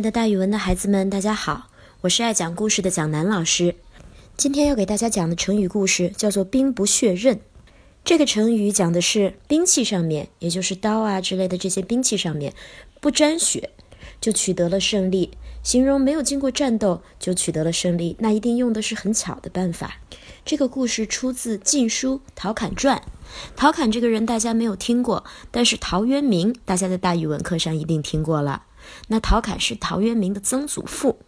爱的大语文的孩子们，大家好，我是爱讲故事的蒋楠老师。今天要给大家讲的成语故事叫做兵不血刃。这个成语讲的是兵器上面，也就是刀啊之类的这些兵器上面不沾血就取得了胜利，形容没有经过战斗就取得了胜利，那一定用的是很巧的办法。这个故事出自《晋书·陶侃传》。陶侃这个人大家没有听过，但是陶渊明大家在大语文课上一定听过了。那陶侃是陶渊明的曾祖父，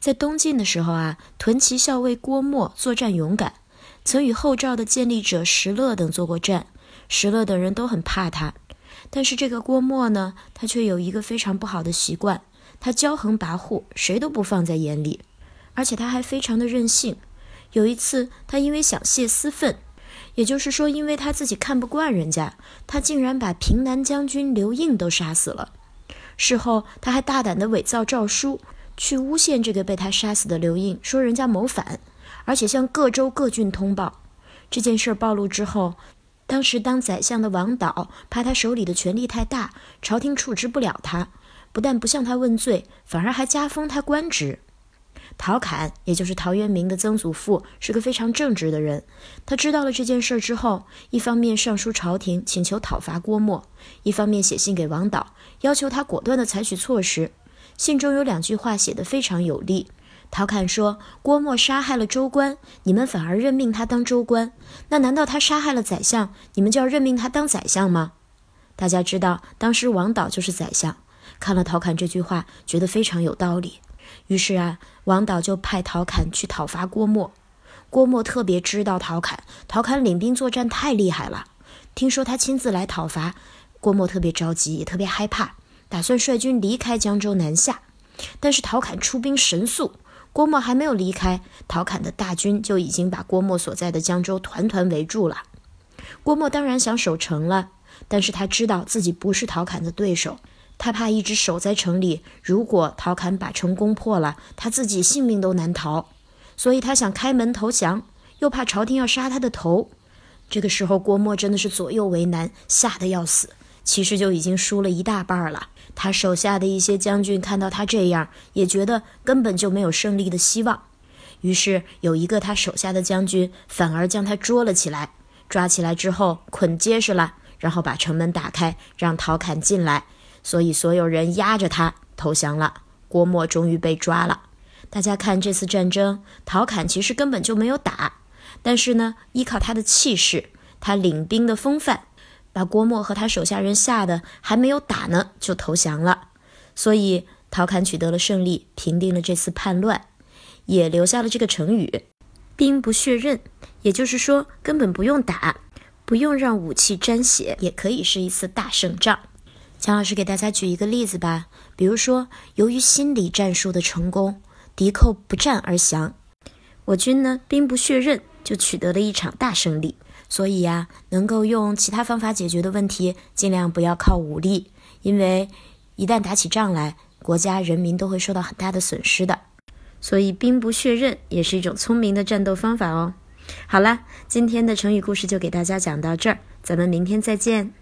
在东晋的时候啊，屯骑校尉郭沫作战勇敢，曾与后赵的建立者石勒等做过战，石勒等人都很怕他。但是这个郭沫呢，他却有一个非常不好的习惯，他骄横跋扈，谁都不放在眼里，而且他还非常的任性。有一次他因为想泄私愤，也就是说因为他自己看不惯人家，他竟然把平南将军刘胤都杀死了。事后他还大胆地伪造诏书，去诬陷这个被他杀死的刘胤，说人家谋反，而且向各州各郡通报。这件事暴露之后，当时当宰相的王导怕他手里的权力太大，朝廷处置不了他，不但不向他问罪，反而还加封他官职。陶侃，也就是陶渊明的曾祖父，是个非常正直的人。他知道了这件事之后，一方面上书朝廷请求讨伐郭沫，一方面写信给王导，要求他果断地采取措施。信中有两句话写得非常有力。陶侃说，郭沫杀害了州官，你们反而任命他当州官，那难道他杀害了宰相，你们就要任命他当宰相吗？大家知道当时王导就是宰相，看了陶侃这句话觉得非常有道理。于是啊，王导就派陶侃去讨伐郭沫。郭沫特别知道陶侃，陶侃领兵作战太厉害了，听说他亲自来讨伐，郭沫特别着急，也特别害怕，打算率军离开江州南下。但是陶侃出兵神速，郭沫还没有离开，陶侃的大军就已经把郭沫所在的江州团团围住了。郭沫当然想守城了，但是他知道自己不是陶侃的对手，他怕一直守在城里，如果陶侃把城攻破了，他自己性命都难逃，所以他想开门投降，又怕朝廷要杀他的头。这个时候郭沫真的是左右为难，吓得要死，其实就已经输了一大半了。他手下的一些将军看到他这样，也觉得根本就没有胜利的希望，于是有一个他手下的将军反而将他捉了起来，抓起来之后捆结实了，然后把城门打开，让陶侃进来，所以所有人压着他投降了。郭沫终于被抓了。大家看这次战争，陶侃其实根本就没有打，但是呢，依靠他的气势，他领兵的风范，把郭沫和他手下人吓得还没有打呢就投降了。所以陶侃取得了胜利，平定了这次叛乱，也留下了这个成语兵不血刃，也就是说根本不用打，不用让武器沾血，也可以是一次大胜仗。蒋老师给大家举一个例子吧，比如说由于心理战术的成功，敌寇不战而降，我军呢兵不血刃就取得了一场大胜利。所以啊，能够用其他方法解决的问题尽量不要靠武力，因为一旦打起仗来，国家人民都会受到很大的损失的。所以兵不血刃也是一种聪明的战斗方法哦。好了，今天的成语故事就给大家讲到这儿，咱们明天再见。